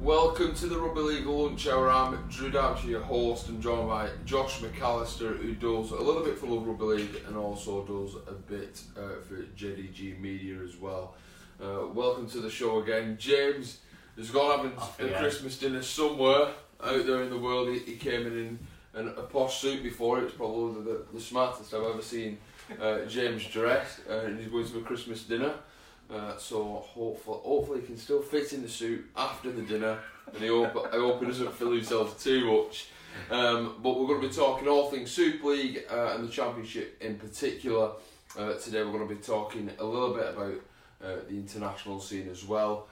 Welcome to the Rugby League Lunch Hour. I'm Drew Darkshire, your host, and joined by Josh McAllister, who does a little bit for Love Rugby League and also does a bit for JDG Media as well. Welcome to the show again. James has gone having a Christmas dinner somewhere out there in the world. He came in a posh suit before. It was probably the smartest I've ever seen James dressed, and he's going to a Christmas dinner. So hopefully he can still fit in the suit after the dinner, and I hope he doesn't fill himself too much. But we're going to be talking all things Super League and the Championship in particular. Today we're going to be talking a little bit about the international scene as well.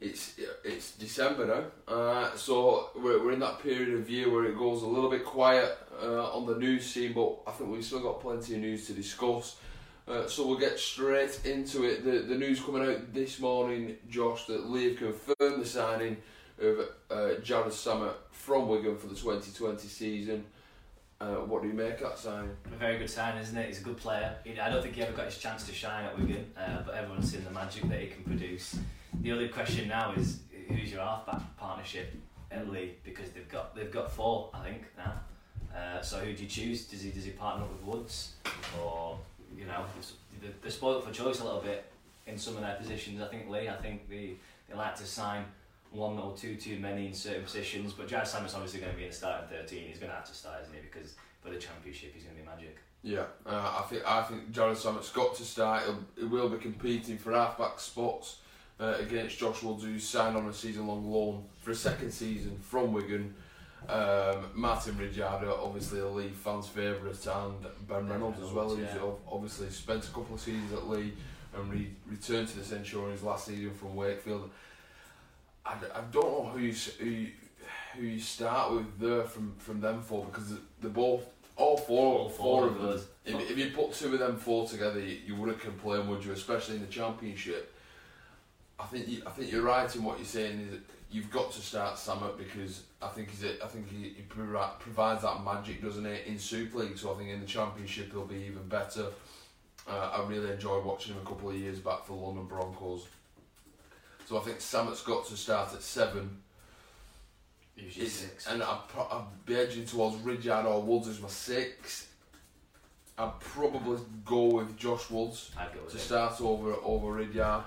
It's December now, so we're in that period of year where it goes a little bit quiet on the news scene, but I think we've still got plenty of news to discuss. So we'll get straight into it. The news coming out this morning, Josh, that Lee confirmed the signing of Jarvis Sammut from Wigan for the 2020 season. What do you make that signing? A very good sign, isn't it? He's a good player. I don't think he ever got his chance to shine at Wigan, but everyone's seen the magic that he can produce. The only question now is, who's your halfback partnership at Lee? Because they've got four, I think, now. So who do you choose? Does he partner up with Woods, or? You know, they're spoiled for choice a little bit in some of their positions. I think they like to sign one or two too many in certain positions. But Jarvis Samut's obviously going to be in the starting 13. He's going to have to start, isn't he? Because for the championship, he's going to be magic. Yeah, I think Jarvis Samut's got to start. He will be competing for halfback spots against Josh Woods, who's signed on a season-long loan for a second season from Wigan. Martin Ricciardo, obviously a League fans' favourite, and Ben Reynolds as well, who's obviously spent a couple of seasons at League and returned to the Centurions last season from Wakefield. I don't know who you start with there from them four, because they're both, all four of them. If you put two of them four together, you wouldn't complain, would you? Especially in the Championship. I think you're right in what you're saying. Is that you've got to start Sammut, because I think he provides that magic, doesn't he, in Super League? So I think in the Championship he'll be even better. I really enjoyed watching him a couple of years back for London Broncos. So I think Samut's got to start at 7. Usually 6. And I'd be edging towards Ridgeard or Woods as my 6. I'd probably go with Josh Woods to start over Ridgeard.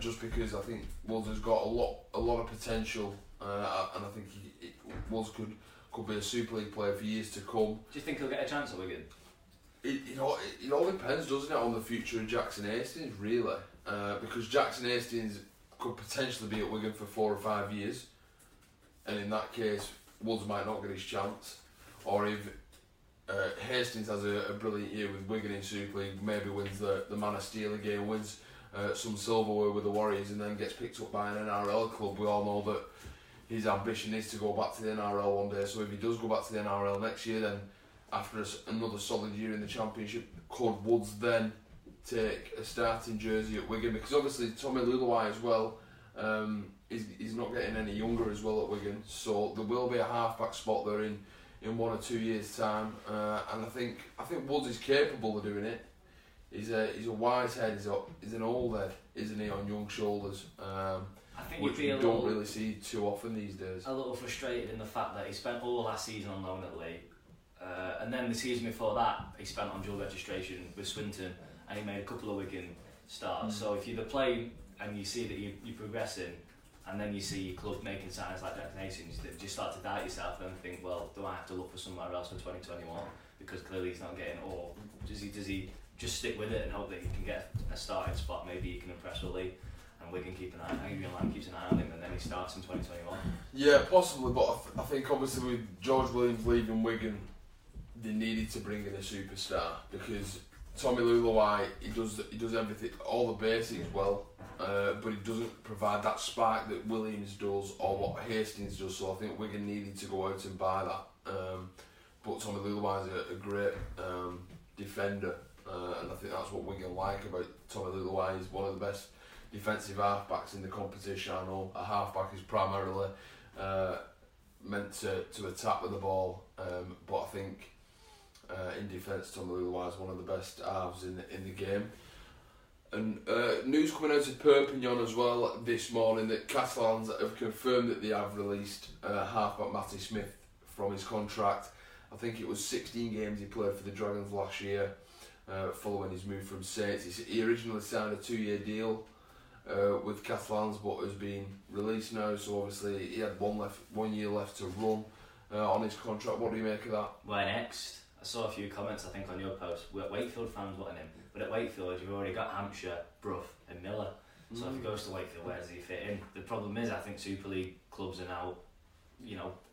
Just because I think Woods has got a lot of potential, and I think Woods could be a Super League player for years to come. Do you think he'll get a chance at Wigan? It all depends, doesn't it, on the future of Jackson Hastings, really? Because Jackson Hastings could potentially be at Wigan for 4 or 5 years, and in that case, Woods might not get his chance. Or if Hastings has a brilliant year with Wigan in Super League, maybe wins the Man of Steel again, wins some silverware with the Warriors, and then gets picked up by an NRL club. We all know that his ambition is to go back to the NRL one day, so if he does go back to the NRL next year, then after another solid year in the Championship, could Woods then take a starting jersey at Wigan? Because obviously Tommy Leuluai as well he's not getting any younger as well at Wigan, so there will be a halfback spot there in 1 or 2 years' time, and I think Woods is capable of doing it. He's a wise head. He's an old head, isn't he, on young shoulders, which we don't really see too often these days. A little frustrated in the fact that he spent all last season on loan at Leigh, and then the season before that he spent on dual registration with Swinton, and he made a couple of Wigan starts. So if you're the play and you see that you're progressing, and then you see your club making signs like Jackson Hastings, that you start to doubt yourself and think, well, do I have to look for somewhere else for 2021, because clearly he's not getting, or does he just stick with it and hope that he can get a starting spot? Maybe he can impress with Lee, and Wigan keeps an eye on him, and then he starts in 2021. Yeah, possibly, but I think obviously with George Williams leaving Wigan, they needed to bring in a superstar, because Tommy Leuluai, he does everything, all the basics well, but he doesn't provide that spark that Williams does or what Hastings does. So I think Wigan needed to go out and buy that. But Tommy Leuluai is a great defender, and I think that's what Wigan like about Tommy Leuluai. He's one of the best defensive halfbacks in the competition. I know a halfback is primarily meant to attack with the ball, but I think, in defence, Tommy Leuluai is one of the best halves in the game. And news coming out of Perpignan as well this morning that Catalans have confirmed that they have released halfback Matty Smith from his contract. I think it was 16 games he played for the Dragons last year, following his move from Saints. He originally signed a 2-year deal with Catalans, but has been released now. So obviously he had one year left to run on his contract. What do you make of that? Where next? I saw a few comments, I think, on your post. Wakefield fans wanting him, but at Wakefield you've already got Hampshire, Brough and Miller. So if he goes to Wakefield, where does he fit in? The problem is, I think Super League clubs are now,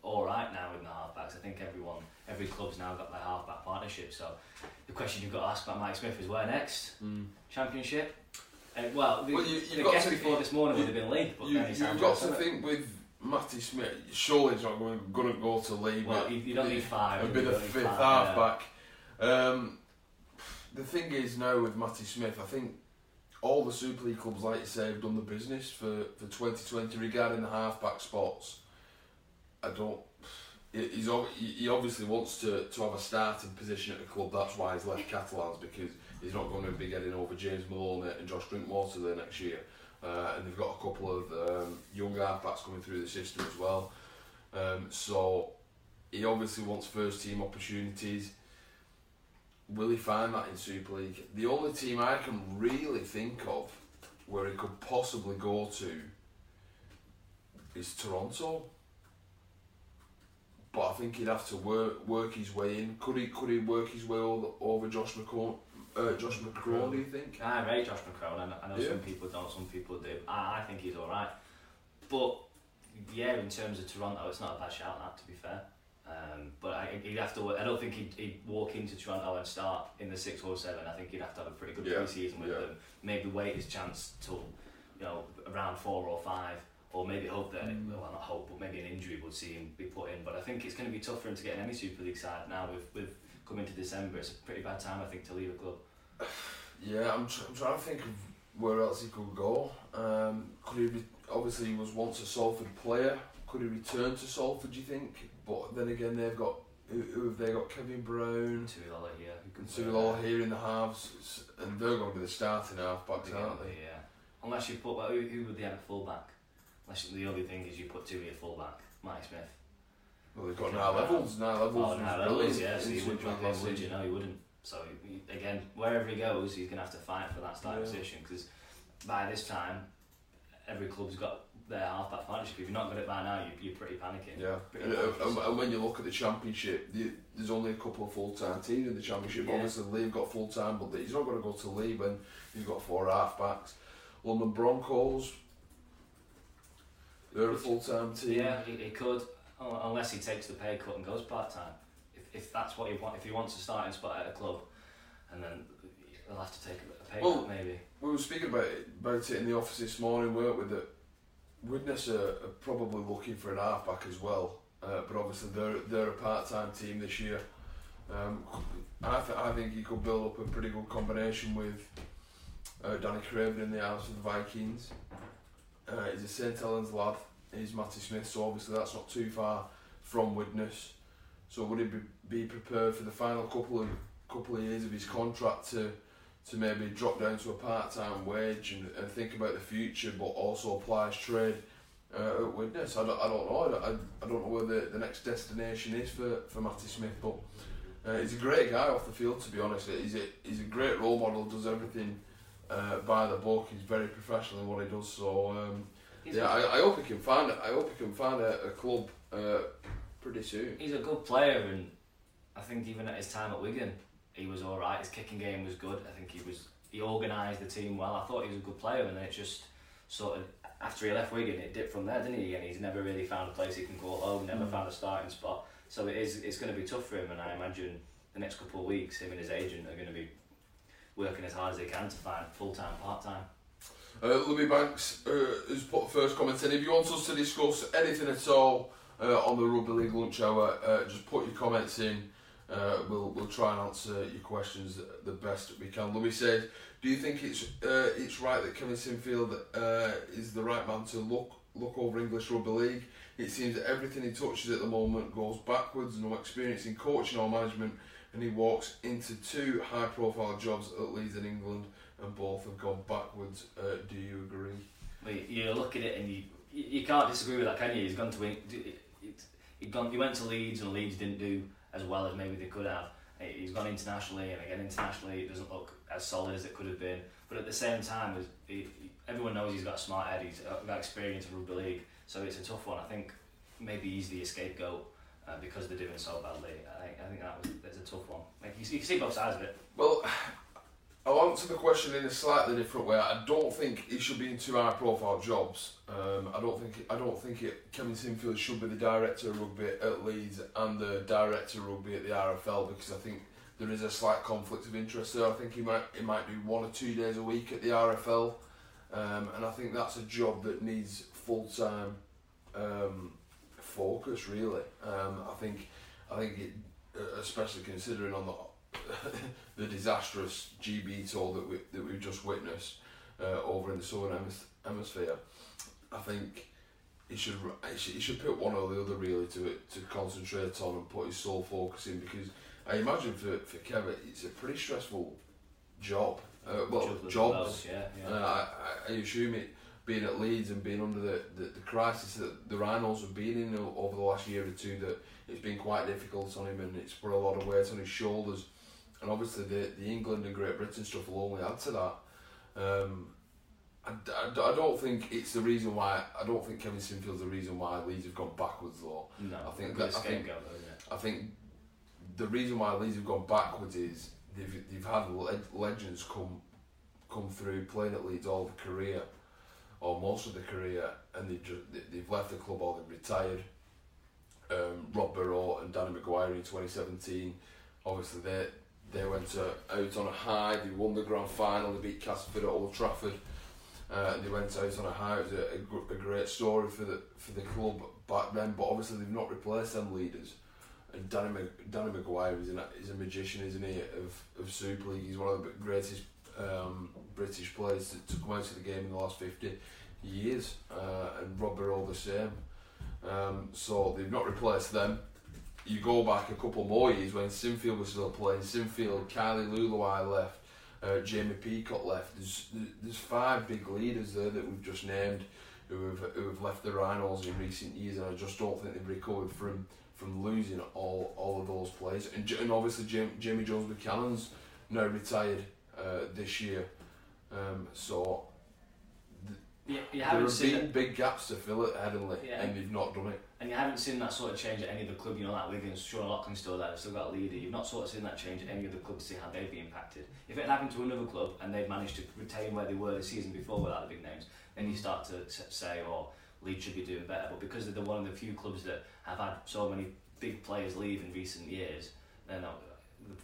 all right now with the halfbacks. I think every club's now got their halfback partnership. So the question you've got to ask about Mike Smith is, where next? Championship. The guess before this morning would have been League, but then you've got to think with Matty Smith, surely he's not going to go to League. Well, you don't need five. It'd be the fifth halfback. Yeah. The thing is now with Matty Smith, I think all the Super League clubs, like you say, have done the business for 2020 regarding the halfback spots. He obviously wants to have a starting position at the club. That's why he's left Catalans, because he's not going to be getting over James Malone and Josh Drinkwater there next year. And they've got a couple of young halfbacks coming through the system as well. So he obviously wants first team opportunities. Will he find that in Super League? The only team I can really think of where he could possibly go to is Toronto. But I think he'd have to work his way in. Could he work his way over Josh McCrone? Josh McCrone, do you think? I rate Josh McCrone. I know some people don't, some people do. I think he's alright. But yeah, in terms of Toronto, it's not a bad shout, that, to be fair. But he'd have to. I don't think he'd walk into Toronto and start in the 6 or 7. I think he'd have to have a pretty good pre-season with them. Maybe wait his chance till around 4 or 5. Or maybe hope that, not hope, but maybe an injury would see him be put in. But I think it's going to be tough for him to get in any Super League side now. With coming to December, it's a pretty bad time, I think, to leave a club. Yeah, I'm trying to think of where else he could go. Obviously he was once a Salford player. Could he return to Salford, do you think? But then again, they've got, who have they got? Kevin Brown, Tuilagi here in the halves, and they're going to be the starting halfbacks, aren't they? Yeah. Unless you put, who would they have at fullback? The only thing is you put Tuilagi at fullback, Mike Smith. Well, they've got Nile Evans. Oh, Nile Evans, yeah, so you wouldn't drop him, would you? No, you wouldn't. So, again, wherever he goes, he's going to have to fight for that starting position, because by this time, every club's got their half-back partnership. If you've not got it by now, you're pretty panicking. Yeah, and when you look at the Championship, there's only a couple of full-time teams in the Championship. Yeah. Obviously, Lee have got full-time, but he's not going to go to Lee when you've got 4 half-backs. London Broncos, they're a full-time team. Yeah, he could, unless he takes the pay cut and goes part-time. If that's what he wants, if he wants a starting spot at a club, and then he'll have to take a pay cut, maybe. We were speaking about it in the office this morning, weren't we? That Widnes are probably looking for an halfback as well, but obviously they're a part-time team this year. I think he could build up a pretty good combination with Danny Craven in the house of the Vikings. He's a St Helens lad. He's Matty Smith, so obviously that's not too far from Widnes. So would he be prepared for the final couple of years of his contract to maybe drop down to a part-time wage and think about the future, but also apply his trade at Widnes? I don't know where the next destination is for Matty Smith, but he's a great guy off the field, to be honest. He's a great role model, does everything by the book. He's very professional in what he does, so I hope he can find a club pretty soon. He's a good player, and I think even at his time at Wigan, he was all right. His kicking game was good. I think he organised the team well. I thought he was a good player, and then it just sort of, after he left Wigan, it dipped from there, didn't he? And he's never really found a place he can call home. Never found a starting spot. So it's going to be tough for him, and I imagine the next couple of weeks, him and his agent are going to be working as hard as they can to find full-time, part-time. Louis Banks has put the first comment in. If you want us to discuss anything at all on the Rugby League Lunch Hour, just put your comments in. We'll try and answer your questions the best we can. Louis said, do you think it's right that Kevin Sinfield is the right man to look over English Rugby League? It seems that everything he touches at the moment goes backwards, no experience in coaching or management, and he walks into two high-profile jobs at Leeds and England, and both have gone backwards. Do you agree? Well, you look at it and you can't disagree with that, can you? He's gone to he went to Leeds, and Leeds didn't do as well as maybe they could have. He's gone internationally, and again internationally it doesn't look as solid as it could have been. But at the same time, everyone knows he's got a smart head. He's got experience in rugby league, so it's a tough one. I think maybe he's the scapegoat. Because they're doing so badly, I think that's a tough one. Like you can see both sides of it. Well, I'll answer the question in a slightly different way. I don't think he should be in two high-profile jobs. I don't think Kevin Sinfield should be the director of rugby at Leeds and the director of rugby at the RFL, because I think there is a slight conflict of interest there. I think he might do 1 or 2 days a week at the RFL, and I think that's a job that needs full-time focus, really. I think it, especially considering on the disastrous GB tour that we've just witnessed over in the Southern Hemisphere, I think he should pick one or the other, really, to concentrate on and put his sole focus in, because I imagine for Kevin it's a pretty stressful job. Jobs. Yeah. I assume it. Being at Leeds and being under the crisis that the Rhinos have been in over the last year or two, that it's been quite difficult on him, and it's put a lot of weight on his shoulders. And obviously the England and Great Britain stuff will only add to that. I don't think it's the reason why. I don't think Kevin Sinfield's the reason why Leeds have gone backwards, though. No, I think the reason why Leeds have gone backwards is they've had legends come through playing at Leeds all the career, or most of the career, and they've left the club or they've retired. Rob Burrow and Danny McGuire in 2017, obviously they went out on a high. They won the grand final, they beat Castleford at Old Trafford. They went out on a high. It was a great story for the club back then, but obviously they've not replaced them leaders. And Danny McGuire is a magician, isn't he? Of Super League, he's one of the greatest British players to come out of the game in the last 50 years, and Rob Burrow the same. So they've not replaced them. You go back a couple more years when Sinfield was still playing. Sinfield, Kylie Leuluai left, Jamie Peacock left. There's five big leaders there that we've just named who have left the Rhinos in recent years, and I just don't think they've recovered from losing all of those players. And obviously Jamie Jones Buchanan's now retired this year, so there have been big gaps to fill at Headingley, and they've not done it. And you haven't seen that sort of change at any other club. You know, like Wigan, Sean Lockham's still there, they've still got a leader. You've not sort of seen that change at any other club to see how they'd be impacted. If it happened to another club and they've managed to retain where they were the season before without the big names, then you start to say, oh, Leeds should be doing better. But because they're one of the few clubs that have had so many big players leave in recent years, they're not.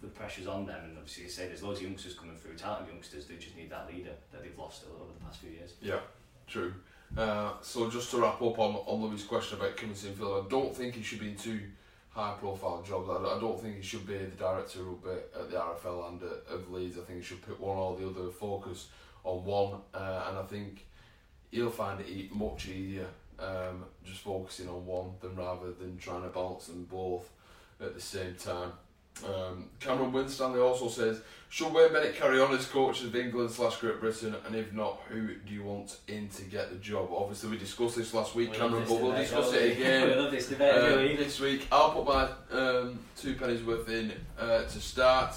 The pressure's on them, and obviously you say there's loads of youngsters coming through, talented youngsters, they just need that leader that they've lost over the past few years. Yeah, true. So just to wrap up on Louis' question about Kevin Sinfield, I don't think he should be in two high-profile jobs. I don't think he should be the director at the RFL and of Leeds. I think he should pick one or the other, focus on one, and I think he'll find it much easier just focusing on one than rather than trying to balance them both at the same time. Cameron Winstanley also says, should Wayne Bennett carry on as coach of England / Great Britain, and if not, who do you want in to get the job? Obviously we discussed this last week, Cameron, but we'll discuss it again. We love this debate every week. This week I'll put my 2 pennies worth in to start.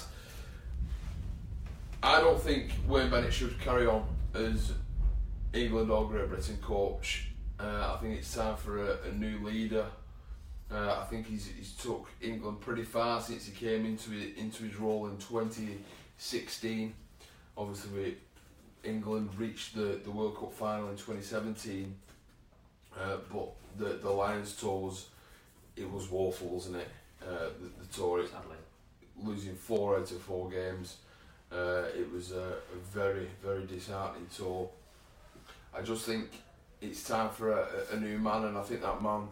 I don't think Wayne Bennett should carry on as England or Great Britain coach. I think it's time for a new leader. I think he's took England pretty far since he came into his role in 2016. Obviously, England reached the World Cup final in 2017, but the Lions' tours, it was woeful, wasn't it? The tour, sadly, losing 4 out of 4 games. It was a very, very disheartening tour. I just think it's time for a new man, and I think that man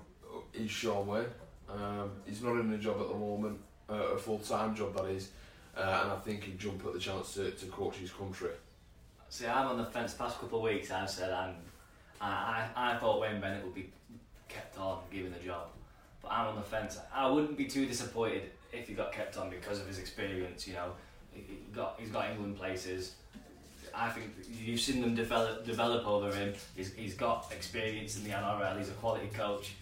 is Shaun Wane. He's not in a job at the moment, a full-time job that is, and I think he'd jump at the chance to coach his country. See, I'm on the fence. Past couple of weeks, I've said I thought Wayne Bennett would be kept on, given the job, but I'm on the fence. I wouldn't be too disappointed if he got kept on because of his experience. You know, he's got England places. I think you've seen them develop over him. He's got experience in the NRL. He's a quality coach.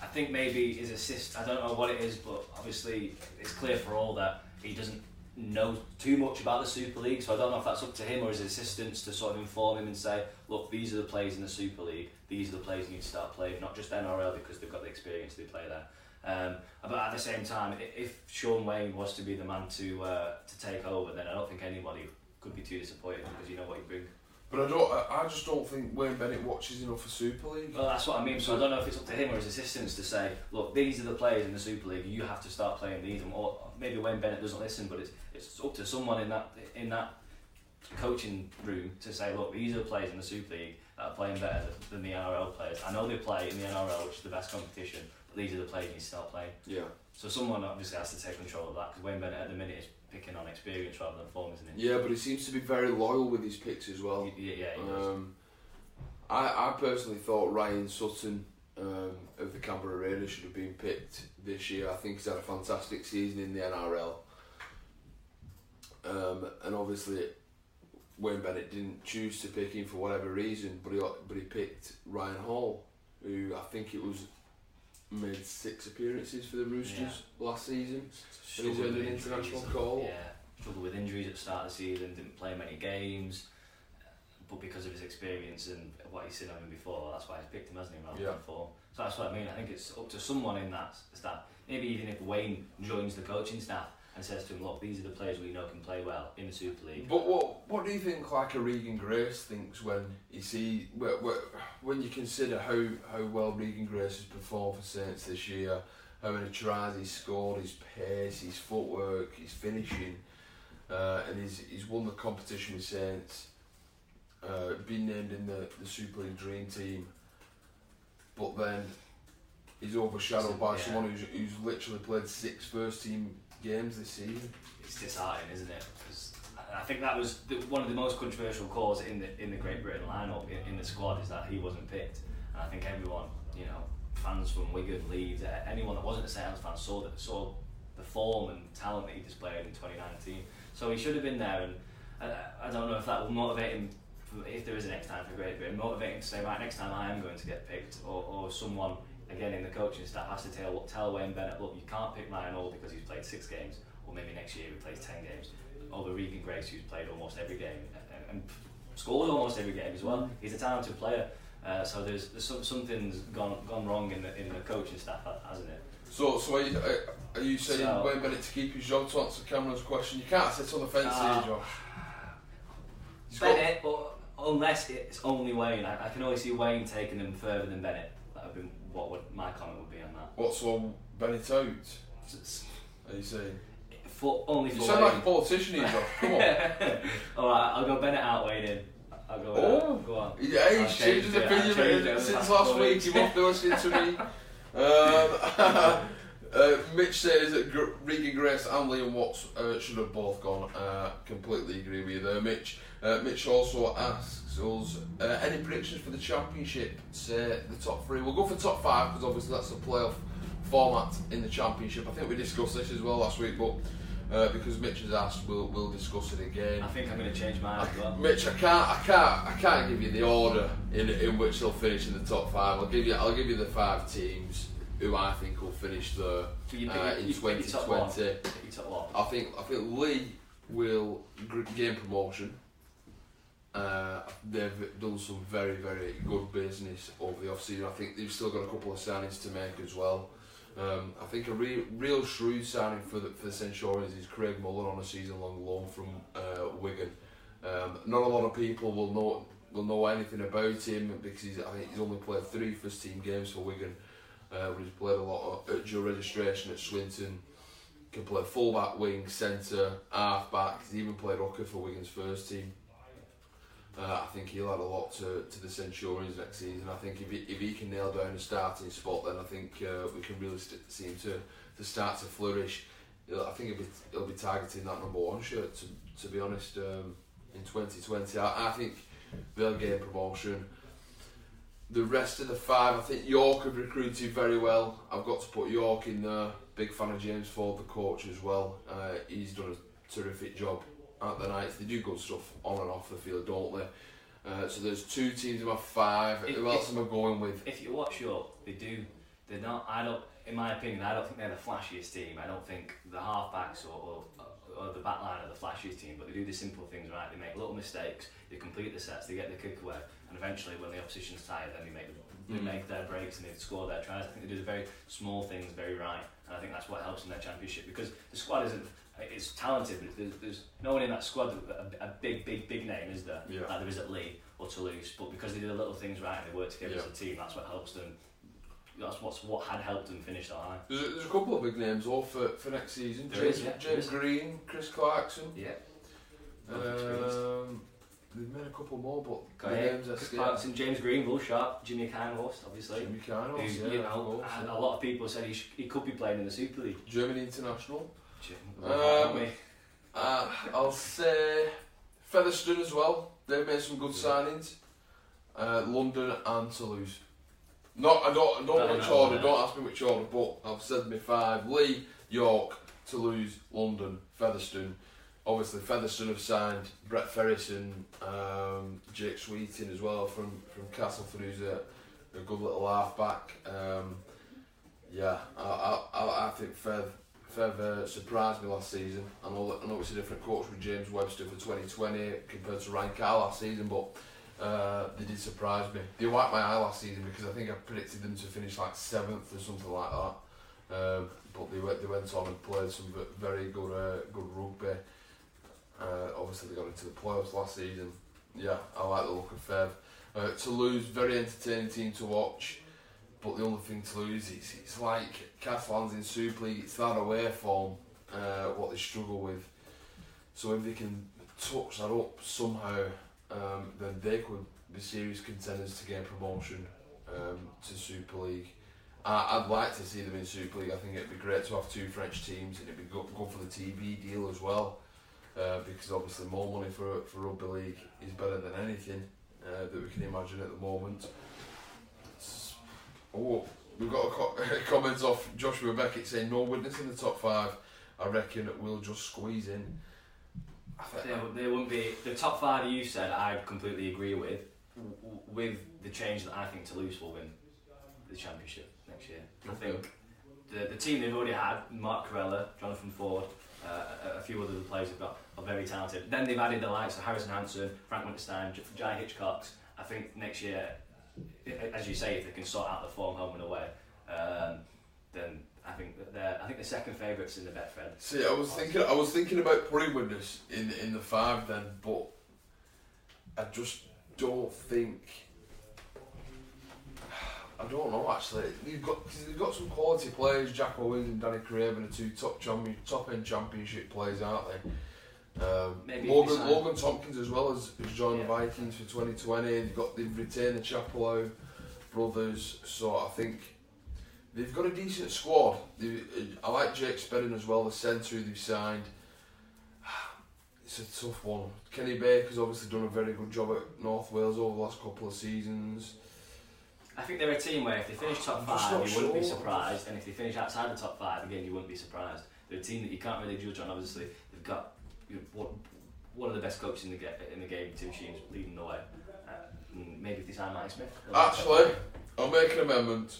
I think maybe his assist, I don't know what it is, but obviously it's clear for all that he doesn't know too much about the Super League, so I don't know if that's up to him or his assistants to sort of inform him and say, look, these are the players in the Super League, these are the players you need to start playing, not just NRL because they've got the experience, they play there. But at the same time, if Shaun Wane was to be the man to take over, then I don't think anybody could be too disappointed because you know what he'd bring. But I just don't think Wayne Bennett watches enough for Super League. Well, that's what I mean. So I don't know if it's up to him or his assistants to say, look, these are the players in the Super League. You have to start playing these, or maybe Wayne Bennett doesn't listen. But it's up to someone in that coaching room to say, look, these are the players in the Super League that are playing better than the NRL players. I know they play in the NRL, which is the best competition, but these are the players you need to start playing. Yeah. So someone obviously has to take control of that because Wayne Bennett at the minute is picking on experience rather than form, isn't it? Yeah, but he seems to be very loyal with his picks as well. Yeah, he does. I personally thought Ryan Sutton of the Canberra Raiders should have been picked this year. I think he's had a fantastic season in the NRL. And obviously Wayne Bennett didn't choose to pick him for whatever reason, but he picked Ryan Hall, who I think it was made 6 appearances for the Roosters last season. And he's earned an international call. Yeah, struggled with injuries at the start of the season, didn't play many games, but because of his experience and what he's seen on him before, that's why he's picked him, hasn't he, rather than form. So that's what I mean. I think it's up to someone in that staff. Maybe even if Wayne joins the coaching staff and says to him, look, these are the players we know can play well in the Super League. But what do you think like a Regan Grace thinks when you consider how well Regan Grace has performed for Saints this year, how many tries he's scored, his pace, his footwork, his finishing, and he's won the competition with Saints, been named in the Super League Dream Team, but then he's overshadowed by someone who's literally played 6 first team games this season. It's disheartening, isn't it? Because I think that was one of the most controversial calls in the Great Britain lineup in the squad, is that he wasn't picked, and I think everyone, you know, fans from Wigan, Leeds, anyone that wasn't a Saints fan saw the form and talent that he displayed in 2019. So he should have been there, and I don't know if that will motivate him, if there is a next time for Great Britain, motivate him to say, right, next time I am going to get picked, or someone again in the coaching staff has to tell Wayne Bennett, look, you can't pick Ryan Hall because he's played 6 games, or maybe next year he plays 10 games, over Regan Grace, who's played almost every game and scored almost every game as well. He's a talented player. So there's something's gone wrong in the coaching staff, hasn't it? So are you saying Wayne Bennett to keep his job? To answer Cameron's question, you can't sit on the fence here, Josh. He's Bennett, but unless it's only Wayne, I can only see Wayne taking them further than Bennett. That would be my comment would be on that. What's on Bennett out? Are you saying? You sound Wayne. Like a politician here, Josh. Come on. All right, I'll go Bennett out, Wayne in. I'll go go on. Yeah, he's changed his opinion since last week. He won't do us into me. Mitch says that Regan Grace and Liam Watts should have both gone. Completely agree with you there, Mitch. Mitch also asks us any predictions for the championship, say the top three. We'll go for top five because obviously that's the playoff format in the championship. I think we discussed this as well last week, but because Mitch has asked, we'll discuss it again. I think I'm going to change mine as well. Mitch, I can't give you the order in which they'll finish in the top five. I'll give you the five teams who I think will finish there in 2020. I think Lee will gain promotion. They've done some very, very good business over the off-season. I think they've still got a couple of signings to make as well. I think a real shrewd signing for the Centurions is Craig Mullen on a season-long loan from Wigan. Not a lot of people will know anything about him because I think he's only played 3 first-team games for Wigan. But he's played a lot at dual registration at Swinton. Can play full-back, wing, centre, half-back. He's even played hooker for Wigan's first team. I think he'll add a lot to the Centurions next season. I think if he can nail down a starting spot, then I think we can really see him to start to flourish. I think he'll be targeting that number 1 shirt, to be honest, in 2020. I think they'll gain promotion. The rest of the 5, I think York have recruited very well. I've got to put York in there. Big fan of James Ford, the coach, as well. He's done a terrific job at the Knights. They do good stuff on and off the field, don't they? So there's 2 teams in my 5. Who else am I going with? If you watch York, they're not. In my opinion, I don't think they're the flashiest team. I don't think the halfbacks or the back line are the flashiest team, but they do the simple things right. They make little mistakes, they complete the sets, they get the kick away, and eventually when the opposition's tired, then they make their breaks and they score their tries. I think they do the very small things very right, and I think that's what helps in their championship, because the squad it's talented, but there's no one in that squad, a big name, is there? Yeah. Like there is at Leigh or Toulouse, but because they do the little things right and they work together as a team, that's what helps them. That's what had helped them finish that high. There's a couple of big names all for next season. James Green, Chris Clarkson. Yeah. They've made a couple more, but Chris Clarkson, James Green, Will Sharp, Jimmy Keinhorst, obviously. Jimmy Keinhorst, a lot of people said he could be playing in the Super League. German international. I'll say Featherstone as well. They've made some good signings. London and Toulouse. Don't ask me which order, but I've said my 5. Leigh, York, Toulouse, London, Featherstone. Obviously Featherstone have signed Brett Ferris and Jake Sweeting as well from Castleford, who's a good little half-back. I think Fev surprised me last season. I know it's a different coach with James Webster for 2020 compared to Ryan Carr last season, but they did surprise me. They wiped my eye last season because I think I predicted them to finish like 7th or something like that. But they went on and played some very good rugby. Obviously they got into the playoffs last season. Yeah, I like the look of Fev. Toulouse, very entertaining team to watch. But the only thing to lose is it's like Catalans in Super League. It's that away form what they struggle with. So if they can touch that up somehow, then they could be serious contenders to gain promotion to Super League. I'd like to see them in Super League. I think it'd be great to have 2 French teams, and it'd be good for the TV deal as well, because obviously more money for rugby league is better than anything that we can imagine at the moment. Oh, we've got a comment off Joshua Beckett saying no witness in the top 5. I reckon we'll just squeeze in. They wouldn't be the top 5 you said. I completely agree with the change that I think Toulouse will win the championship next year. I think the team they've already had, Mark Corella, Jonathan Ford, a few other players they've got are very talented. Then they've added the likes of Harrison Hansen, Frank Winterstein, Jai Hitchcox. I think next year, as you say, if they can sort out the form home and away, then I think the second favourites in the Betfred. See, I was thinking about putting Witness in the 5 then, but I just don't think. I don't know actually. They've got some quality players. Jack Owens and Danny Craven are 2 top end championship players, aren't they? Logan Tompkins as well has joined the Vikings for 2020. They've retained the Chapelot brothers, so I think They've got a decent squad. I like Jake Spedding as well, the centre who they've signed. It's a tough one. Kenny Baker's obviously done a very good job at North Wales over the last couple of seasons. I think they're a team where if they finish top five, you wouldn't be surprised. And if they finish outside the top five, again, you wouldn't be surprised. They're a team that you can't really judge on, obviously. They've got one of the best coaches in the game, Tim Sheens, leading the way. Maybe if they sign Mike Smith. Actually, I'll make an amendment.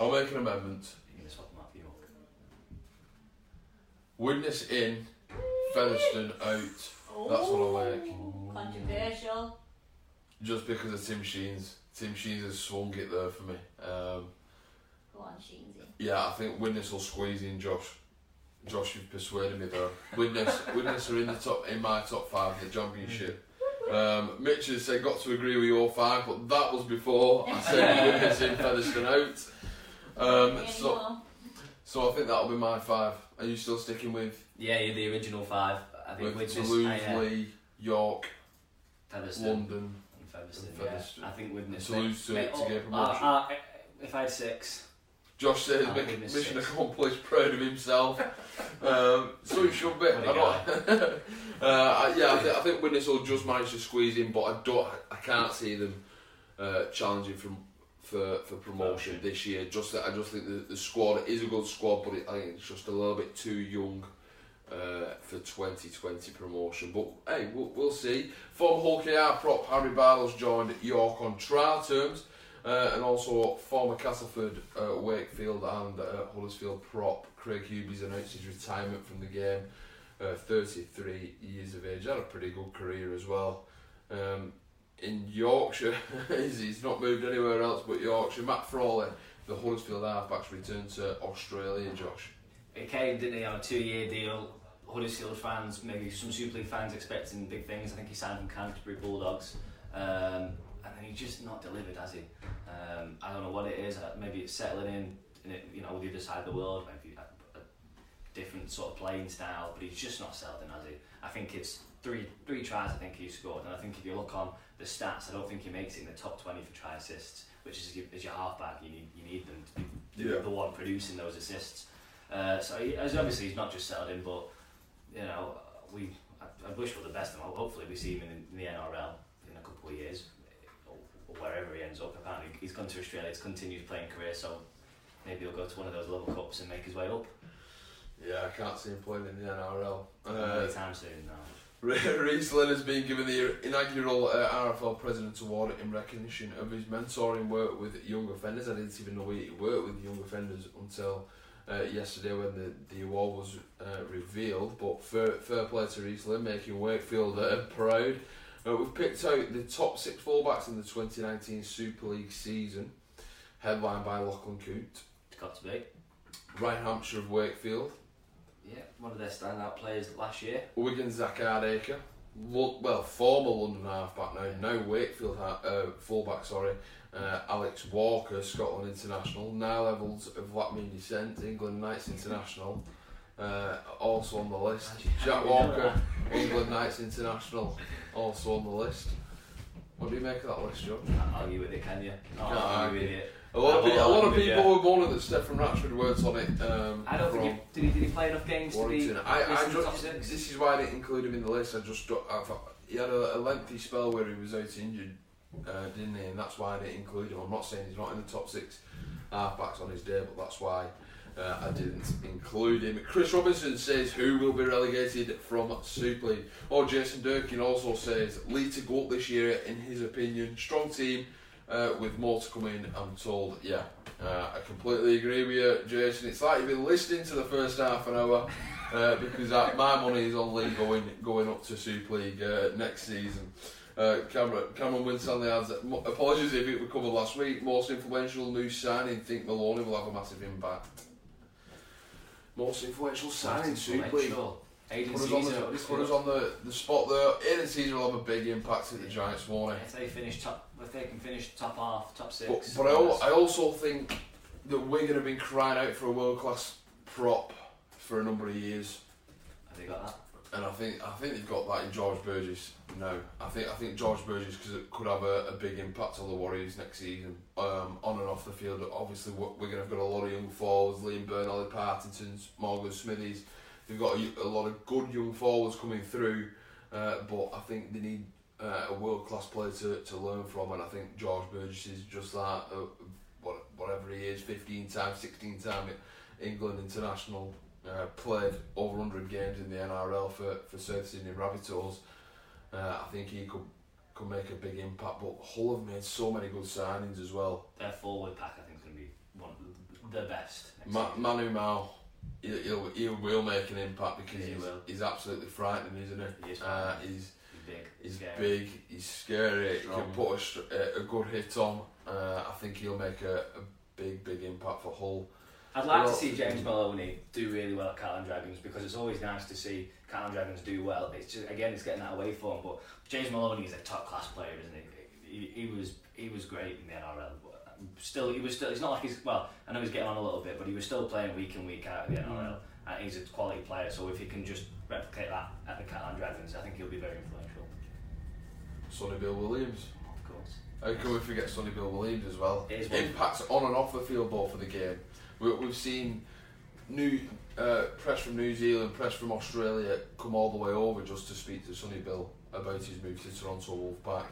I'll make an amendment. You're going to swap them out for York. Widnes in, Featherstone out. Oh, that's what I'll make. Controversial. Just because of Tim Sheens. Tim Sheens has swung it there for me. Go on, Sheensy. Yeah, I think Widnes will squeeze in Josh. Josh, you've persuaded me there. Widnes are in the top, in my top five in the championship. Mitch has said, got to agree with your five, but that was before I said Widnes in, Featherstone out. So I think that'll be my five. Are you still sticking with? Yeah, you're the original five. I think with Toulouse, Lee, York, Featherstone, London, and Featherstone. And Featherstone. Yeah. I think Widnes. Toulouse to get promotion. If I had six. Josh says mission accomplished, proud of himself. So he should be. I think Widnes will just manage to squeeze in, but I can't see them challenging for promotion this year. I just think the squad is a good squad, but I think it's just a little bit too young for 2020 promotion. But hey, we'll see. Former Hull KR prop Harry Barlow's joined York on trial terms, and also former Castleford, Wakefield and Huddersfield prop Craig Hubies announced his retirement from the game, 33 years of age. Had a pretty good career as well. In Yorkshire, he's not moved anywhere else but Yorkshire. Matt Frawley, the Huddersfield halfback's returned to Australia, Josh. It came, didn't he, on a 2-year deal. Huddersfield fans, maybe some Super League fans expecting big things. I think he signed from Canterbury Bulldogs. And then he's just not delivered, has he? I don't know what it is. Maybe it's settling in it, with the other side of the world. Maybe a different sort of playing style, but he's just not settled in, has he? I think it's three tries I think he scored, and I think if you look on the stats, I don't think he makes it in the top 20 for try assists, which is as your halfback, you need them to be the one producing those assists. Obviously he's not just settled in, but I wish for the best, and hopefully we see him in the NRL in a couple of years, or wherever he ends up. Apparently he's gone to Australia to continue his playing career, so maybe he'll go to one of those level cups and make his way up. Yeah, I can't see him playing in the NRL anytime soon now. Rhys Lynn has been given the inaugural RFL President's Award in recognition of his mentoring work with young offenders. I didn't even know he worked with young offenders until yesterday when the award was revealed. But fair play to Rhys Lynn, making Wakefield proud. We've picked out the top six fullbacks in the 2019 Super League season, headlined by Lachlan Coote. It's got to be. Right Hampshire of Wakefield. Yeah, one of their standout players last year. Wigan Zak Hardaker, former London halfback now Wakefield fullback. Alex Walker, Scotland international. Niall Evans of Latvian descent, England Knights international. Also on the list, Jack Walker, England Knights international. Also on the list. What do you make of that list, John? Can't argue with it, can you? A lot of people were born that Stephen Ratchford words on it. I don't think did he play enough games Warrington. To be in the top six? This is why I didn't include him in the list. He had a lengthy spell where he was out injured, didn't he? And that's why I didn't include him. I'm not saying he's not in the top six halfbacks on his day, but that's why I didn't include him. Chris Robinson says, who will be relegated from Super League? Or Jason Durkin also says, Leeds to go up this year in his opinion. Strong team. With more to come in, I'm told. Yeah, I completely agree with you, Jason. It's like you've been listening to the first half an hour, because my money is on League going up to Super League next season. Cameron Winstanley adds, apologies if it was covered last week, most influential new signing, think Maloney will have a massive impact. Most influential signing, Super League. Put us on the spot there. Aiden Caesar will have a big impact at the Giants, won't he? If they can finish top half, top six. But I also think that Wigan have been crying out for a world class prop for a number of years. Have they got that? And I think they've got that in George Burgess now. I think George Burgess could have a big impact on the Warriors next season, on and off the field. Obviously, we're going to have got a lot of young forwards: Liam Byrne, Ollie Partington, Morgan Smithies. They've got a lot of good young forwards coming through, but I think they need a world-class player to learn from, and I think George Burgess is just that, whatever he is, 15 times, 16 times England international, played over 100 games in the NRL for South Sydney Rabbitohs. I think he could make a big impact, but Hull have made so many good signings as well. Their forward pack, I think, is going to be one of the best. Manu Ma'u, he will make an impact because he's absolutely frightening, isn't he? He's big, he's scary, strong. He can put a good hit on. I think he'll make a big impact for Hull. I'd like to see James Maloney do really well at Catalan Dragons, because it's always nice to see Catalan Dragons do well. It's just, again, it's getting that away for him, but James Maloney is a top class player, isn't he? He was great in the NRL, but he was still it's not like he's, well, I know he's getting on a little bit, but he was still playing week in, week out in the NRL, and he's a quality player, so if he can just replicate that at the Catalan Dragons, I think he'll be very influential. Sonny Bill Williams. Of course. How can we forget Sonny Bill Williams as well? Impacts on and off the field ball for the game. We've seen new press from New Zealand, press from Australia come all the way over just to speak to Sonny Bill about his move to Toronto Wolfpack.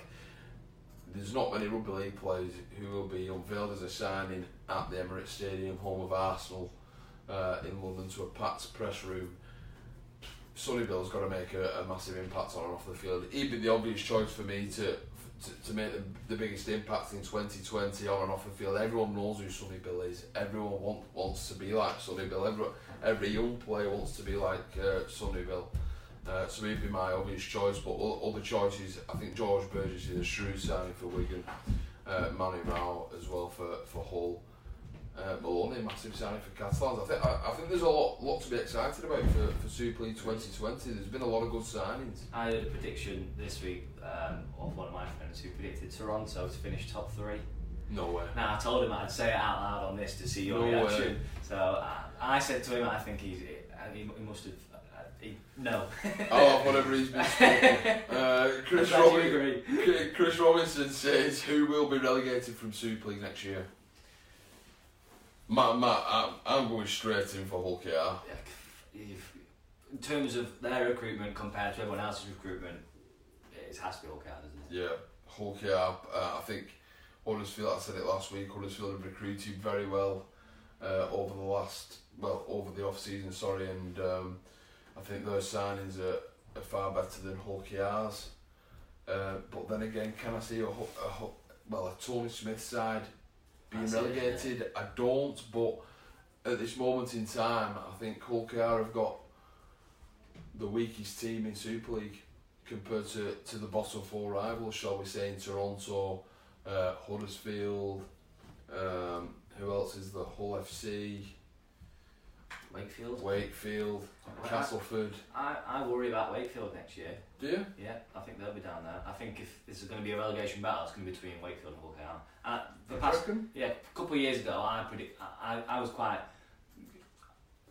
There's not many rugby league players who will be unveiled as a signing at the Emirates Stadium, home of Arsenal, in London, to a packed press room. Sonny Bill's got to make a massive impact on and off the field. He'd be the obvious choice for me to make the biggest impact in 2020 on and off the field. Everyone knows who Sonny Bill is. Everyone wants to be like Sonny Bill. Every young player wants to be like Sonny Bill. So he'd be my obvious choice, but other choices, I think George Burgess is a shrewd signing for Wigan. Manu Ma'u as well for Hull. Maloney, massive signing for Catalans. I think there's a lot to be excited about for Super League 2020. There's been a lot of good signings. I had a prediction this week of one of my friends who predicted Toronto to finish top 3. No way. Now, I told him I'd say it out loud on this to see your reaction. Way. So I said to him, I think he must have. No. Oh, whatever he's been speaking. Chris Robinson says, who will be relegated from Super League next year? Matt, I'm going straight in for Hull KR. In terms of their recruitment compared to everyone else's recruitment, it has to be Hull KR, doesn't it? Yeah, Hull KR. I think Huddersfield, I said it last week, Huddersfield have recruited very well over the off season. Sorry, and I think those signings are far better than Hull KR's. But then again, can I see a Tony Smith side being relegated? I don't, but at this moment in time, I think Hull KR have got the weakest team in Super League compared to the bottom 4 rivals, shall we say, in Toronto, Huddersfield, who else is the Hull FC? Wakefield, Castleford. I worry about Wakefield next year. Do you? Yeah, I think they'll be down there. I think if this is going to be a relegation battle, it's going to be between Wakefield and Hull KR. A couple of years ago, I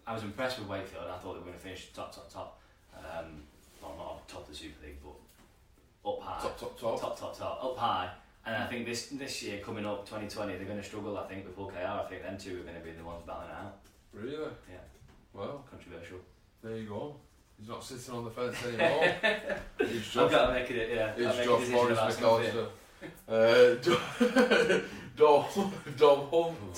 was impressed with Wakefield. I thought they were going to finish top. Well, not top of the Super League, but up high. Top, up high. And I think this year coming up, 2020, they're going to struggle. I think with Hull KR, I think them two are going to be the ones battling out. Really? Yeah. Well, controversial. There you go. He's not sitting on the fence anymore. I've got to make it. Yeah. It's Josh Morris McAllister. Dom Hunt.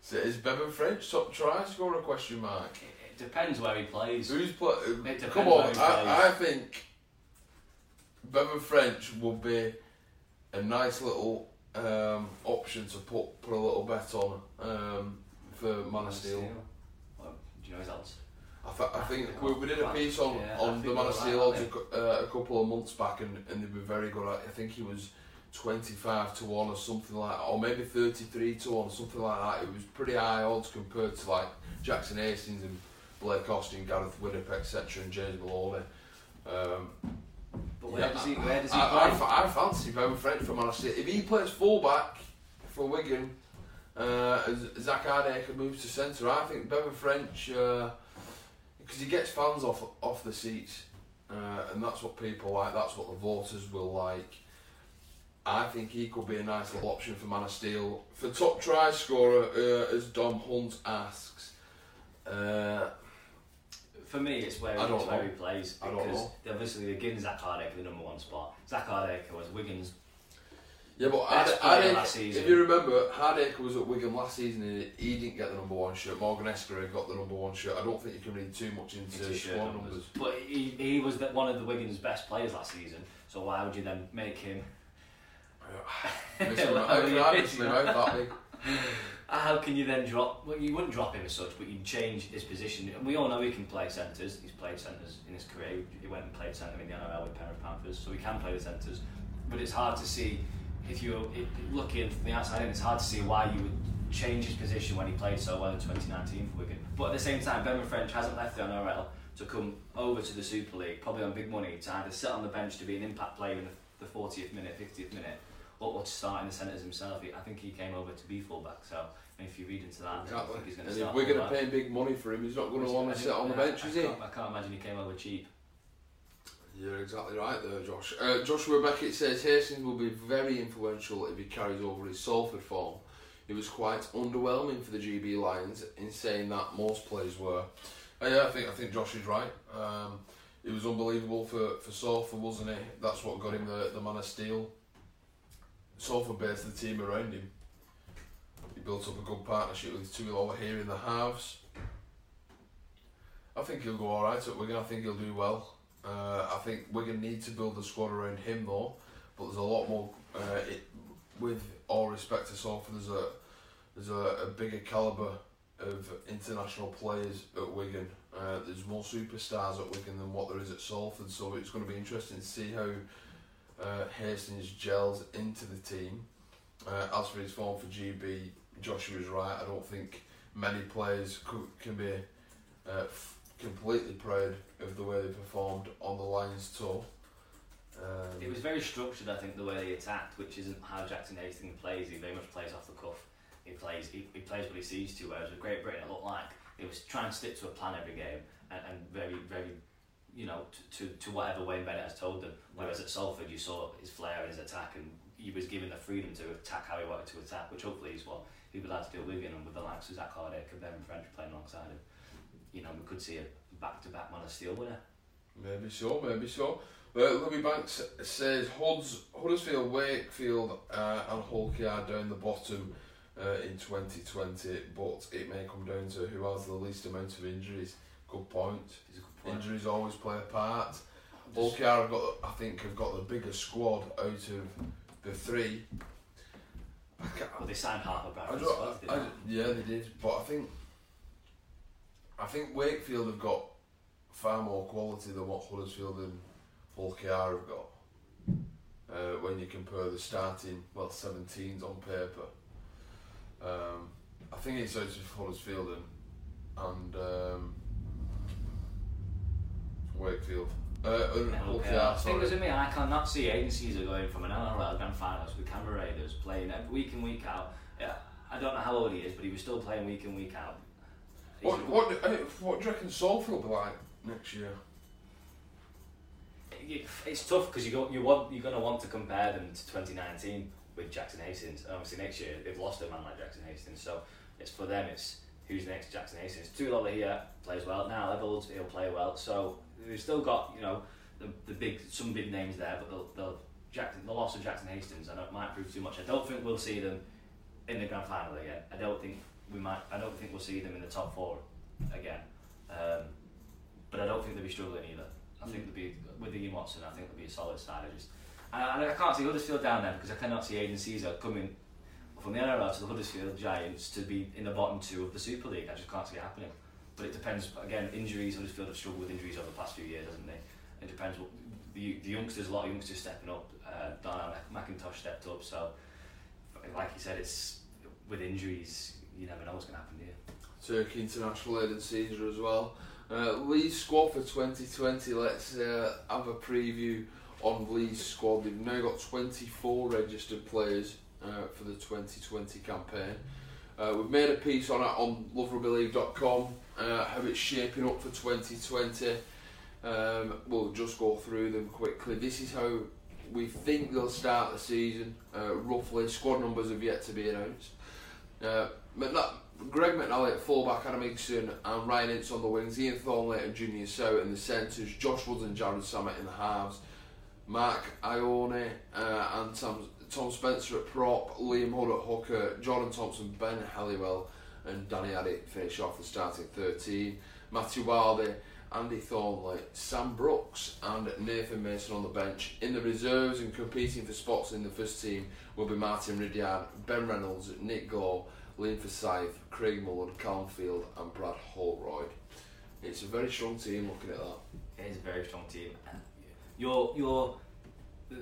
So is Bevan French top try scorer? Question mark. It depends where he plays. Come on, I think Bevan French would be a nice little option to put a little bet on for Man of Steel. Do you know his odds? I think we did a piece on the Man of Steel odds a couple of months back, and they were very good. I think he was 25-1 or something like that, or maybe 33-1, something like that. It was pretty high odds compared to like Jackson Hastings and Blake Austin, Gareth Widdop, etc., and James Maloney. But where does he play? I fancy Bevan French for Man of Steel. If he plays fullback for Wigan, Zak Hardaker moves to centre. I think Bevan French, because he gets fans off the seats. and that's what people like, that's what the voters will like. I think he could be a nice little option for Man of Steel. For top try scorer, as Dom Hunt asks, for me it's where he plays, because obviously they're giving Zak Hardaker the number one spot. Zak Hardaker was Wigan's best player last season. If you remember, Hardaker was at Wigan last season and he didn't get the number one shirt. Morgan Eskerer got the number one shirt. I don't think you can read too much into shirt numbers. But he was one of the Wigan's best players last season, so why would you then make him... How can you then drop? Well, you wouldn't drop him as such, but you'd change his position. And we all know he can play centres. He's played centres in his career. He went and played centre in the NRL with Penrith Panthers, so he can play the centres. But it's hard to see if you're looking from the outside in. It's hard to see why you would change his position when he played so well in 2019 for Wigan. But at the same time, Ben French hasn't left the NRL to come over to the Super League, probably on big money, to either sit on the bench to be an impact player in the 40th minute, 50th minute. Or to start in the centres himself. I think he came over to be fullback, so if you read into that, I think he's going to start. We're going to pay big money for him, he's not going to want to sit on the bench, is he? I can't imagine he came over cheap. You're exactly right there, Josh. Joshua Beckett says Hastings will be very influential if he carries over his Salford form. It was quite underwhelming for the GB Lions, in saying that most players were. Yeah, I think Josh is right. It was unbelievable for Salford, wasn't it? That's what got him the Man of Steel. Salford based the team around him. He built up a good partnership with Tuilagi here in the halves. I think he'll go alright at Wigan, I think he'll do well. I think Wigan need to build the squad around him though, but there's a lot more, with all respect to Salford, there's a bigger calibre of international players at Wigan. There's more superstars at Wigan than what there is at Salford, so it's going to be interesting to see how Hastings gels into the team. As for his form for GB, Joshua's right. I don't think many players can be completely proud of the way they performed on the Lions tour. It was very structured, I think, the way they attacked, which isn't how Jackson Hastings plays. He very much plays off the cuff. He plays what he sees to, whereas with Great Britain it looked like it was trying to stick to a plan every game and very, very, to whatever Wayne Bennett has told them. Whereas at Salford you saw his flair and his attack, and he was given the freedom to attack how he wanted to attack, which hopefully is what he would like to do with Wigan, and with the likes of Zak Hardaker and Ben French playing alongside him. We could see a back-to-back Man of Steel winner. Maybe so, maybe so. Louis Banks says Huddersfield, Wakefield and Hulky are down the bottom in 2020, but it may come down to who has the least amount of injuries. Good point. Injuries always play a part. Hulky have got the biggest squad out of the three. Well, they signed half of Bradford's squad, didn't they? Yeah, they did. But I think Wakefield have got far more quality than what Huddersfield and Hulky have got. When you compare the starting 17s on paper, I think it's out of Huddersfield and Wakefield. The thing is with me, I cannot see agencies are going from an NRL Grand Finals with Canberra Raiders playing week in, week out. I don't know how old he is, but he was still playing week in, week out. What do you reckon Salford will be like next year? It's tough because you're going to want to compare them to 2019 with Jackson Hastings. Obviously next year they've lost a man like Jackson Hastings, so it's for them. It's who's next Jackson Hastings. Tuilagi here plays well now. Leveled, he'll play well. So they've still got some big names there, but the loss of Jackson Hastings, I know it might prove too much. I don't think we'll see them in the grand final again. I don't think we'll see them in the top four again. But I don't think they'll be struggling either. I think they'll be with Ian Watson. I think they'll be a solid side. I can't see Huddersfield down there because I cannot see Aidan Caesar coming from the NRL to the Huddersfield Giants to be in the bottom two of the Super League. I just can't see it happening. But it depends, again, injuries. Huddersfield have struggled with injuries over the past few years, hasn't they? It depends what the youngsters, a lot of youngsters stepping up. Darnell McIntosh stepped up, so like you said, it's with injuries, you never know what's going to happen to you. Turkey international Aidan Caesar as well. Lee's squad for 2020, let's have a preview on Lee's squad. They've now got 24 registered players for the 2020 campaign. We've made a piece on it on loverabyleve.com, how it's shaping up for 2020. We'll just go through them quickly. This is how we think they'll start the season, roughly. Squad numbers have yet to be announced. Greg McNally at fullback, Adam Higson and Ryan Ince on the wings, Ian Thornley and Junior Sowett in the centres, Josh Woods and Jarvis Sammut in the halves, Mark Ione and Tom Spencer at prop, Liam Hood at hooker, Jordan Thompson, Ben Halliwell and Danny Addit finish off the starting 13, Matthew Wilde, Andy Thornley, Sam Brooks and Nathan Mason on the bench. In the reserves and competing for spots in the first team will be Martin Ridian, Ben Reynolds, Nick Gore, Liam Forsyth, Craig Mullen, Callum Field and Brad Holroyd. It's a very strong team looking at that. It is a very strong team. Your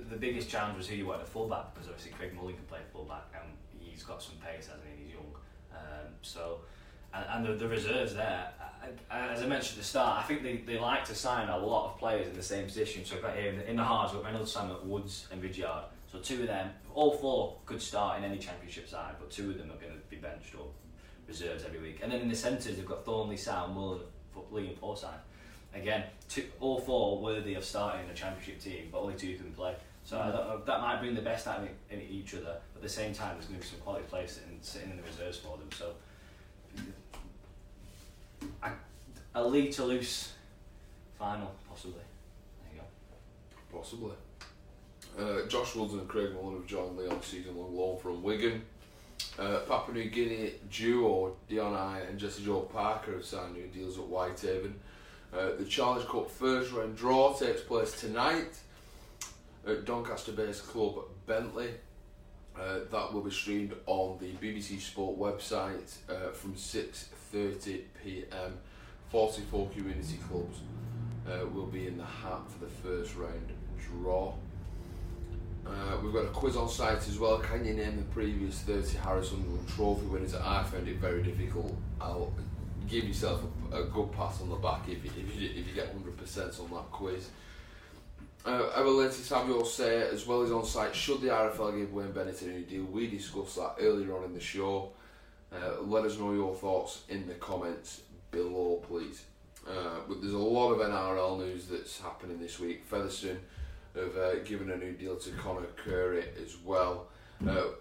the biggest challenge was who you wanted at fullback, because obviously Craig Mullen can play fullback and he's got some pace, hasn't he? He's young. So the reserves there, as I mentioned at the start, I think they like to sign a lot of players in the same position. So we've got here in the halves, we've got Reynolds, Sammut, Woods and Ridyard. So two of them, all four could start in any championship side, but two of them are going to be benched or reserves every week. And then in the centres, they've got Thornley, Sam, Mullen, Lee and Forsyth. Again, all four worthy of starting a championship team, but only two can play. So that might bring the best out of each other, but at the same time, there's going to be some quality players sitting in the reserves for them. So a lead to loose final, possibly. There you go. Possibly. Josh Woods and Craig Mullen have joined the season-long loan from Wigan. Papua New Guinea duo Dion Ayer and Jesse Joel Parker have signed new deals at Whitehaven. The Challenge Cup first round draw takes place tonight at Doncaster-based club Bentley. That will be streamed on the BBC Sport website from 6:30pm. 44 community clubs will be in the hat for the first round draw. We've got a quiz on site as well. Can you name the previous 30 Harry Sunderland Trophy winners? I found it very difficult. I'll give yourself a good pass on the back if you get 100% on that quiz. Our latest Have Your Say as well is on site. Should the RFL give Wayne Bennett a new deal? We discussed that earlier on in the show. Let us know your thoughts in the comments below, please. But there's a lot of NRL news that's happening this week. Featherstone have given a new deal to Connor Curry as well.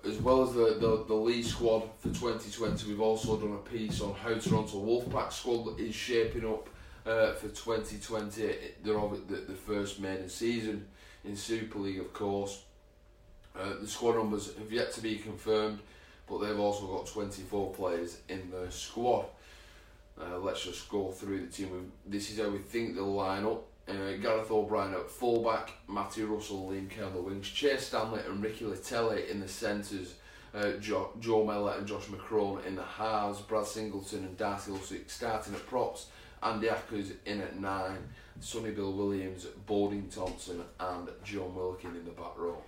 As well as the Leeds squad for 2020, we've also done a piece on how Toronto Wolfpack squad is shaping up for 2020. They're on the first maiden season in Super League, of course. The squad numbers have yet to be confirmed, but they've also got 24 players in their squad. Let's just go through the team. This is how we think they'll line up. Gareth O'Brien at fullback, Matty Russell, Liam Kerr on the wings, Chase Stanley and Ricky Latelli in the centres, Joe Mellor and Josh McCrone in the halves, Brad Singleton and Darcy Lusick starting at props, Andy Ackers in at 9, Sonny Bill Williams, Bodine Thompson and John Wilkin in the back row.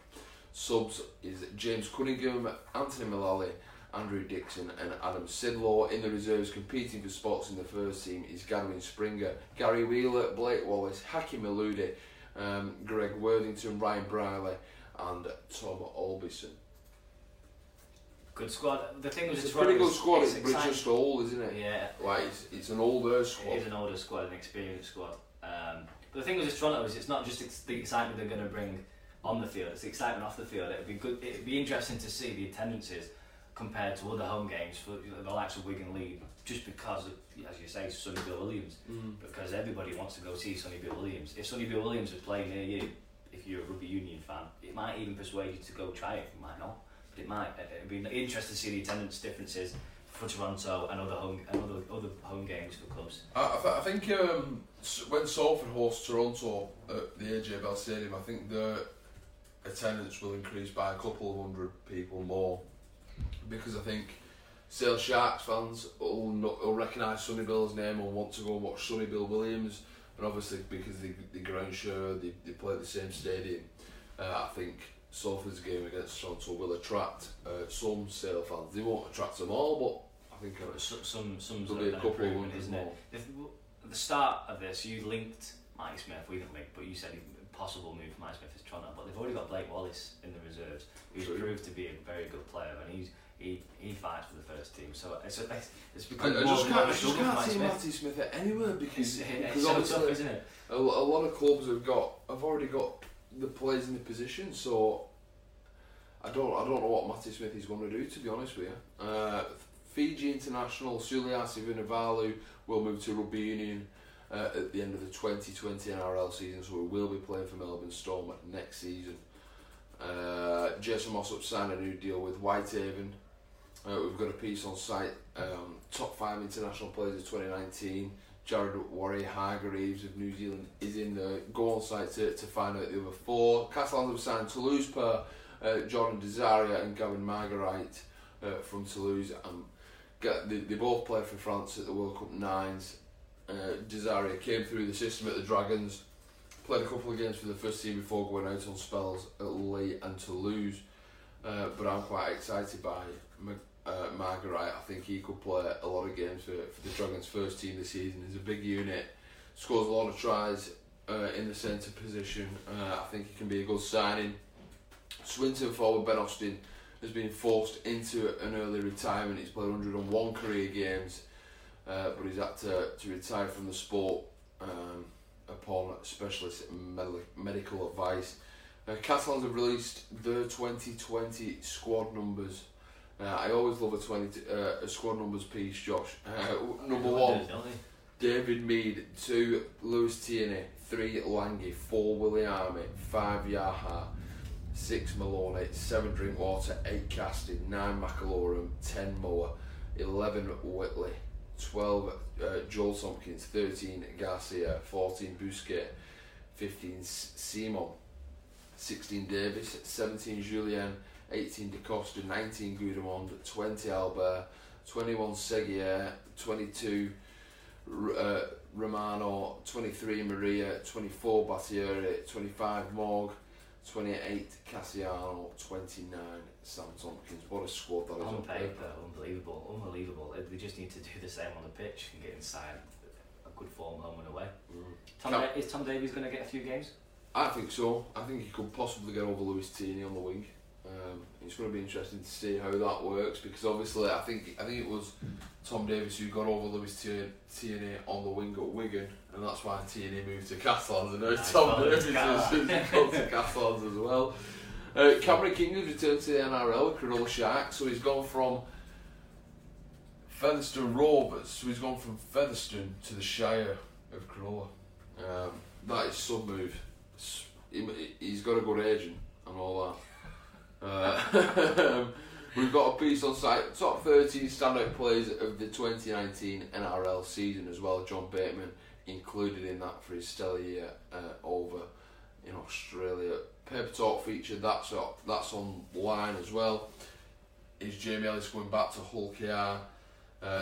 Subs is James Cunningham, Anthony Mullally, Andrew Dixon and Adam Sidlow. In the reserves competing for spots in the first team is Gadwin Springer, Gary Wheeler, Blake Wallace, Hakim Eludi, Greg Worthington, Ryan Briley and Tom Olbison. Good squad. The thing was, it's a pretty good squad, it's just old, isn't it? Yeah. Like, it's an older squad. It is an older squad, an experienced squad. But the thing with Toronto is, it's not just the excitement they're going to bring on the field, it's the excitement off the field. It'd be interesting to see the attendances compared to other home games for the likes of Wigan League, just because of, as you say, Sonny Bill Williams. Mm. Because everybody wants to go see Sonny Bill Williams. If Sonny Bill Williams is playing near you, if you're a rugby union fan, it might even persuade you to go try it. It might not, but it might. It'd be interesting to see the attendance differences for Toronto and other home games for clubs. I think when Salford hosts Toronto at the AJ Bell Stadium, I think the attendance will increase by a couple of hundred people more. Because I think Sale Sharks fans will recognise Sonny Bill's name and want to go and watch Sonny Bill Williams, and obviously because they ground share, they play at the same stadium, I think Salford's game against Toronto will attract some Sale fans. They won't attract them all, but I think there'll be a couple of hundred more. The start of this, you linked Mike Smith, we didn't link, but you said possible move for Mike Smith is Tronner, but they've already got Blake Wallace in the reserves, who's proved to be a very good player, and he fights for the first team. So it's become I just can't see Matty Smith at anywhere because it's so tough, isn't it? A lot of clubs have already got the players in the position, so I don't know what Matty Smith is going to do, to be honest with you. Fiji international Suliasi Vinavalu will move to rugby union at the end of the 2020 NRL season, so he will be playing for Melbourne Storm next season. Jason Mossop signed a new deal with Whitehaven. We've got a piece on site, top 5 international players of 2019. Jared Warrior Hargreaves of New Zealand is in the goal site to find out the other 4. Catalans have signed Toulouse pair Jordan Desaria and Gavin Margarite from Toulouse. They both played for France at the World Cup 9s. Desaria came through the system at the Dragons, played a couple of games for the first team before going out on spells at Lille and Toulouse. But I'm quite excited by Margarite. I think he could play a lot of games for the Dragons' first team this season. He's a big unit, scores a lot of tries in the centre position. I think he can be a good signing. Swinton forward Ben Austin has been forced into an early retirement. He's played 101 career games, but he's had to retire from the sport upon specialist medical advice. Catalans have released their 2020 squad numbers. I always love a squad numbers piece, Josh. Number 1, David Mead. 2, Lewis Tierney. 3, Lange. 4, Willie Army. 5, Yaha. 6, Maloney. 7, Drinkwater. 8, Casting. 9, McAlorum. 10, Moore. 11, Whitley. 12, Joel Tompkins. 13, Garcia. 14, Busquet. 15, Simon. 16, Davis. 17, Julien. 18, De Costa. 19, Goudemond. 20, Albert. 21, Seguier. 22, Romano. 23, Maria. 24, Battieri. 25, Morg. 28, Cassiano. 29, Sam Tompkins. What a squad that is on paper. Unbelievable. They just need to do the same on the pitch and get inside a good form home and away. Is Tom Davies going to get a few games? I think so. I think he could possibly get over Lewis Tierney on the wing. It's going to be interesting to see how that works, because obviously I think it was Tom Davies who got over Lewis Tierney on the wing at Wigan, and that's why Tierney moved to Catalans, and now Tom Davies has gone to Catalans as well. Cameron King has returned to the NRL with Cronulla Sharks, so he's gone from Featherstone Rovers, so he's gone from Featherstone to the Shire of Cronulla. That is some move. He's got a good agent and all that. We've got a piece on site, top 13 standout players of the 2019 NRL season as well. John Bateman included in that for his stellar year over in Australia. Paper Talk feature, that's online as well. Is Jamie Ellis going back to Hull KR?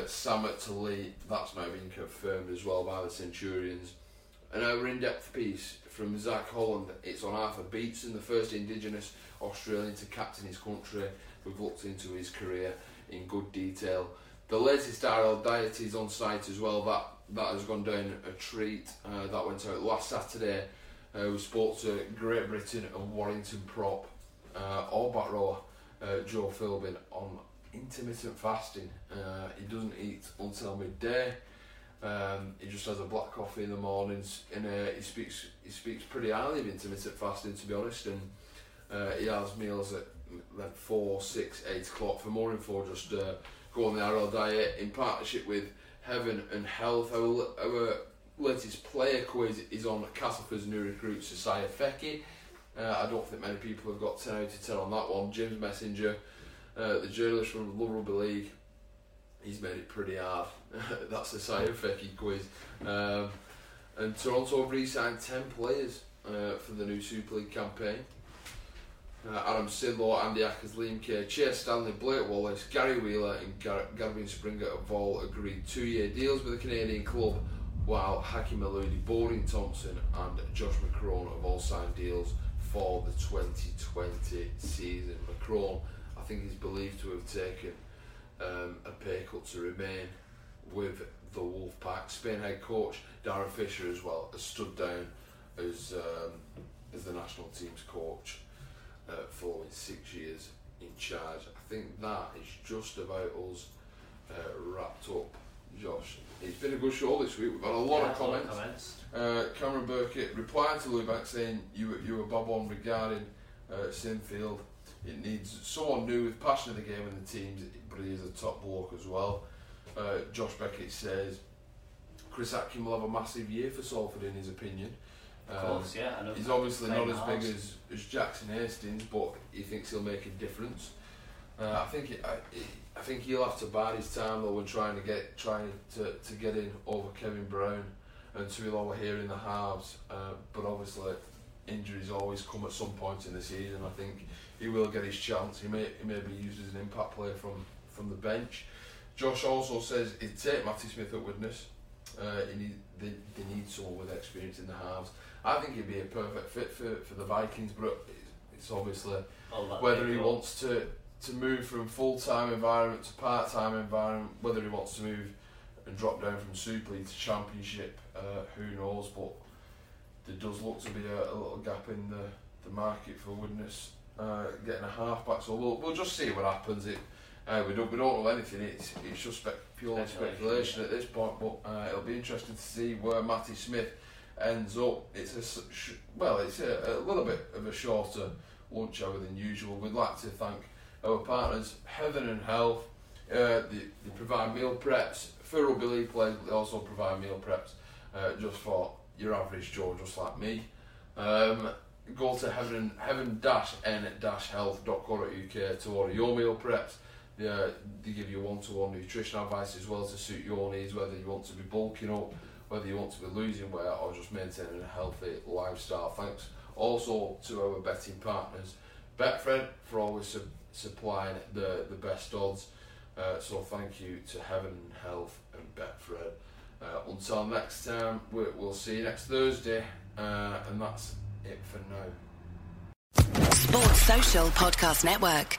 Sammut to Lee, that's now been confirmed as well by the Centurions. An hour in-depth piece from Zach Holland. It's on Arthur Beetson, the first Indigenous Australian to captain his country. We've looked into his career in good detail. The latest RL diet is on site as well. That has gone down a treat. That went out last Saturday. We spoke to Great Britain and Warrington prop or back rower Joe Philbin on intermittent fasting. He doesn't eat until midday. He just has a black coffee in the mornings, and he speaks pretty highly of intermittent fasting, to be honest, and he has meals at 4, 6, 8 o'clock. For more info, just go on the RL Diet in partnership with Heaven and Health. Our latest player quiz is on Castleford's new recruit, Sasaya Feki. I don't think many people have got 10 out of 10 on that one. James Messenger, the journalist from the Rugby League, he's made it pretty hard. That's the Saiofeki quiz. And Toronto have re-signed 10 players for the new Super League campaign. Adam Sidlow, Andy Akers, Liam Kerr, Chase Stanley, Blake Wallace, Gary Wheeler and Gavin Springer have all agreed 2-year deals with the Canadian club, while Hakeem Eludi, Boring Thompson and Josh McCrone have all signed deals for the 2020 season. McCrone, I think, is believed to have taken a pay cut to remain with the Wolfpack. Spain head coach Darren Fisher as well has stood down as as the national team's coach, following 6 years in charge. I think that is just about us wrapped up. Josh, it's been a good show this week. We've had a lot of comments. Cameron Burkett replied to Lubac saying you were bob on regarding Sinfield. It needs someone new with passion of the game and the teams, but he is a top bloke as well. Josh Beckett says Chris Atkin will have a massive year for Salford in his opinion. Of course, yeah. He's obviously not as big as Jackson Hastings, but he thinks he'll make a difference. I think he'll have to bide his time though when trying to get in over Kevin Brown and Tuilagi here in the halves. But obviously injuries always come at some point in the season. I think he will get his chance. He may be used as an impact player from the bench. Josh also says he'd take Matty Smith at witness. They need someone with experience in the halves. I think he'd be a perfect fit for the Vikings, but it's obviously whether he wants to move from full-time environment to part-time environment, whether he wants to move and drop down from Super League to Championship, who knows, but there does look to be a little gap in the market for Widnes getting a half-back, so we'll just see what happens. We don't know anything, it's just pure speculation at this point, but it'll be interesting to see where Matty Smith ends up. It's a little bit of a shorter lunch hour than usual. We'd like to thank our partners Heaven and Health. They provide meal preps for rugby league players, but they also provide meal preps just for your average Joe, just like me. Go to heaven-n-health.co.uk to order your meal preps. They give you one-to-one nutrition advice as well to suit your needs, whether you want to be bulking up, whether you want to be losing weight, or just maintaining a healthy lifestyle. Thanks also to our betting partners Betfred for always supplying the best odds. So thank you to Heaven and Health and Betfred. Until next time, we'll see you next Thursday, and that's it for now. Sports Social Podcast Network.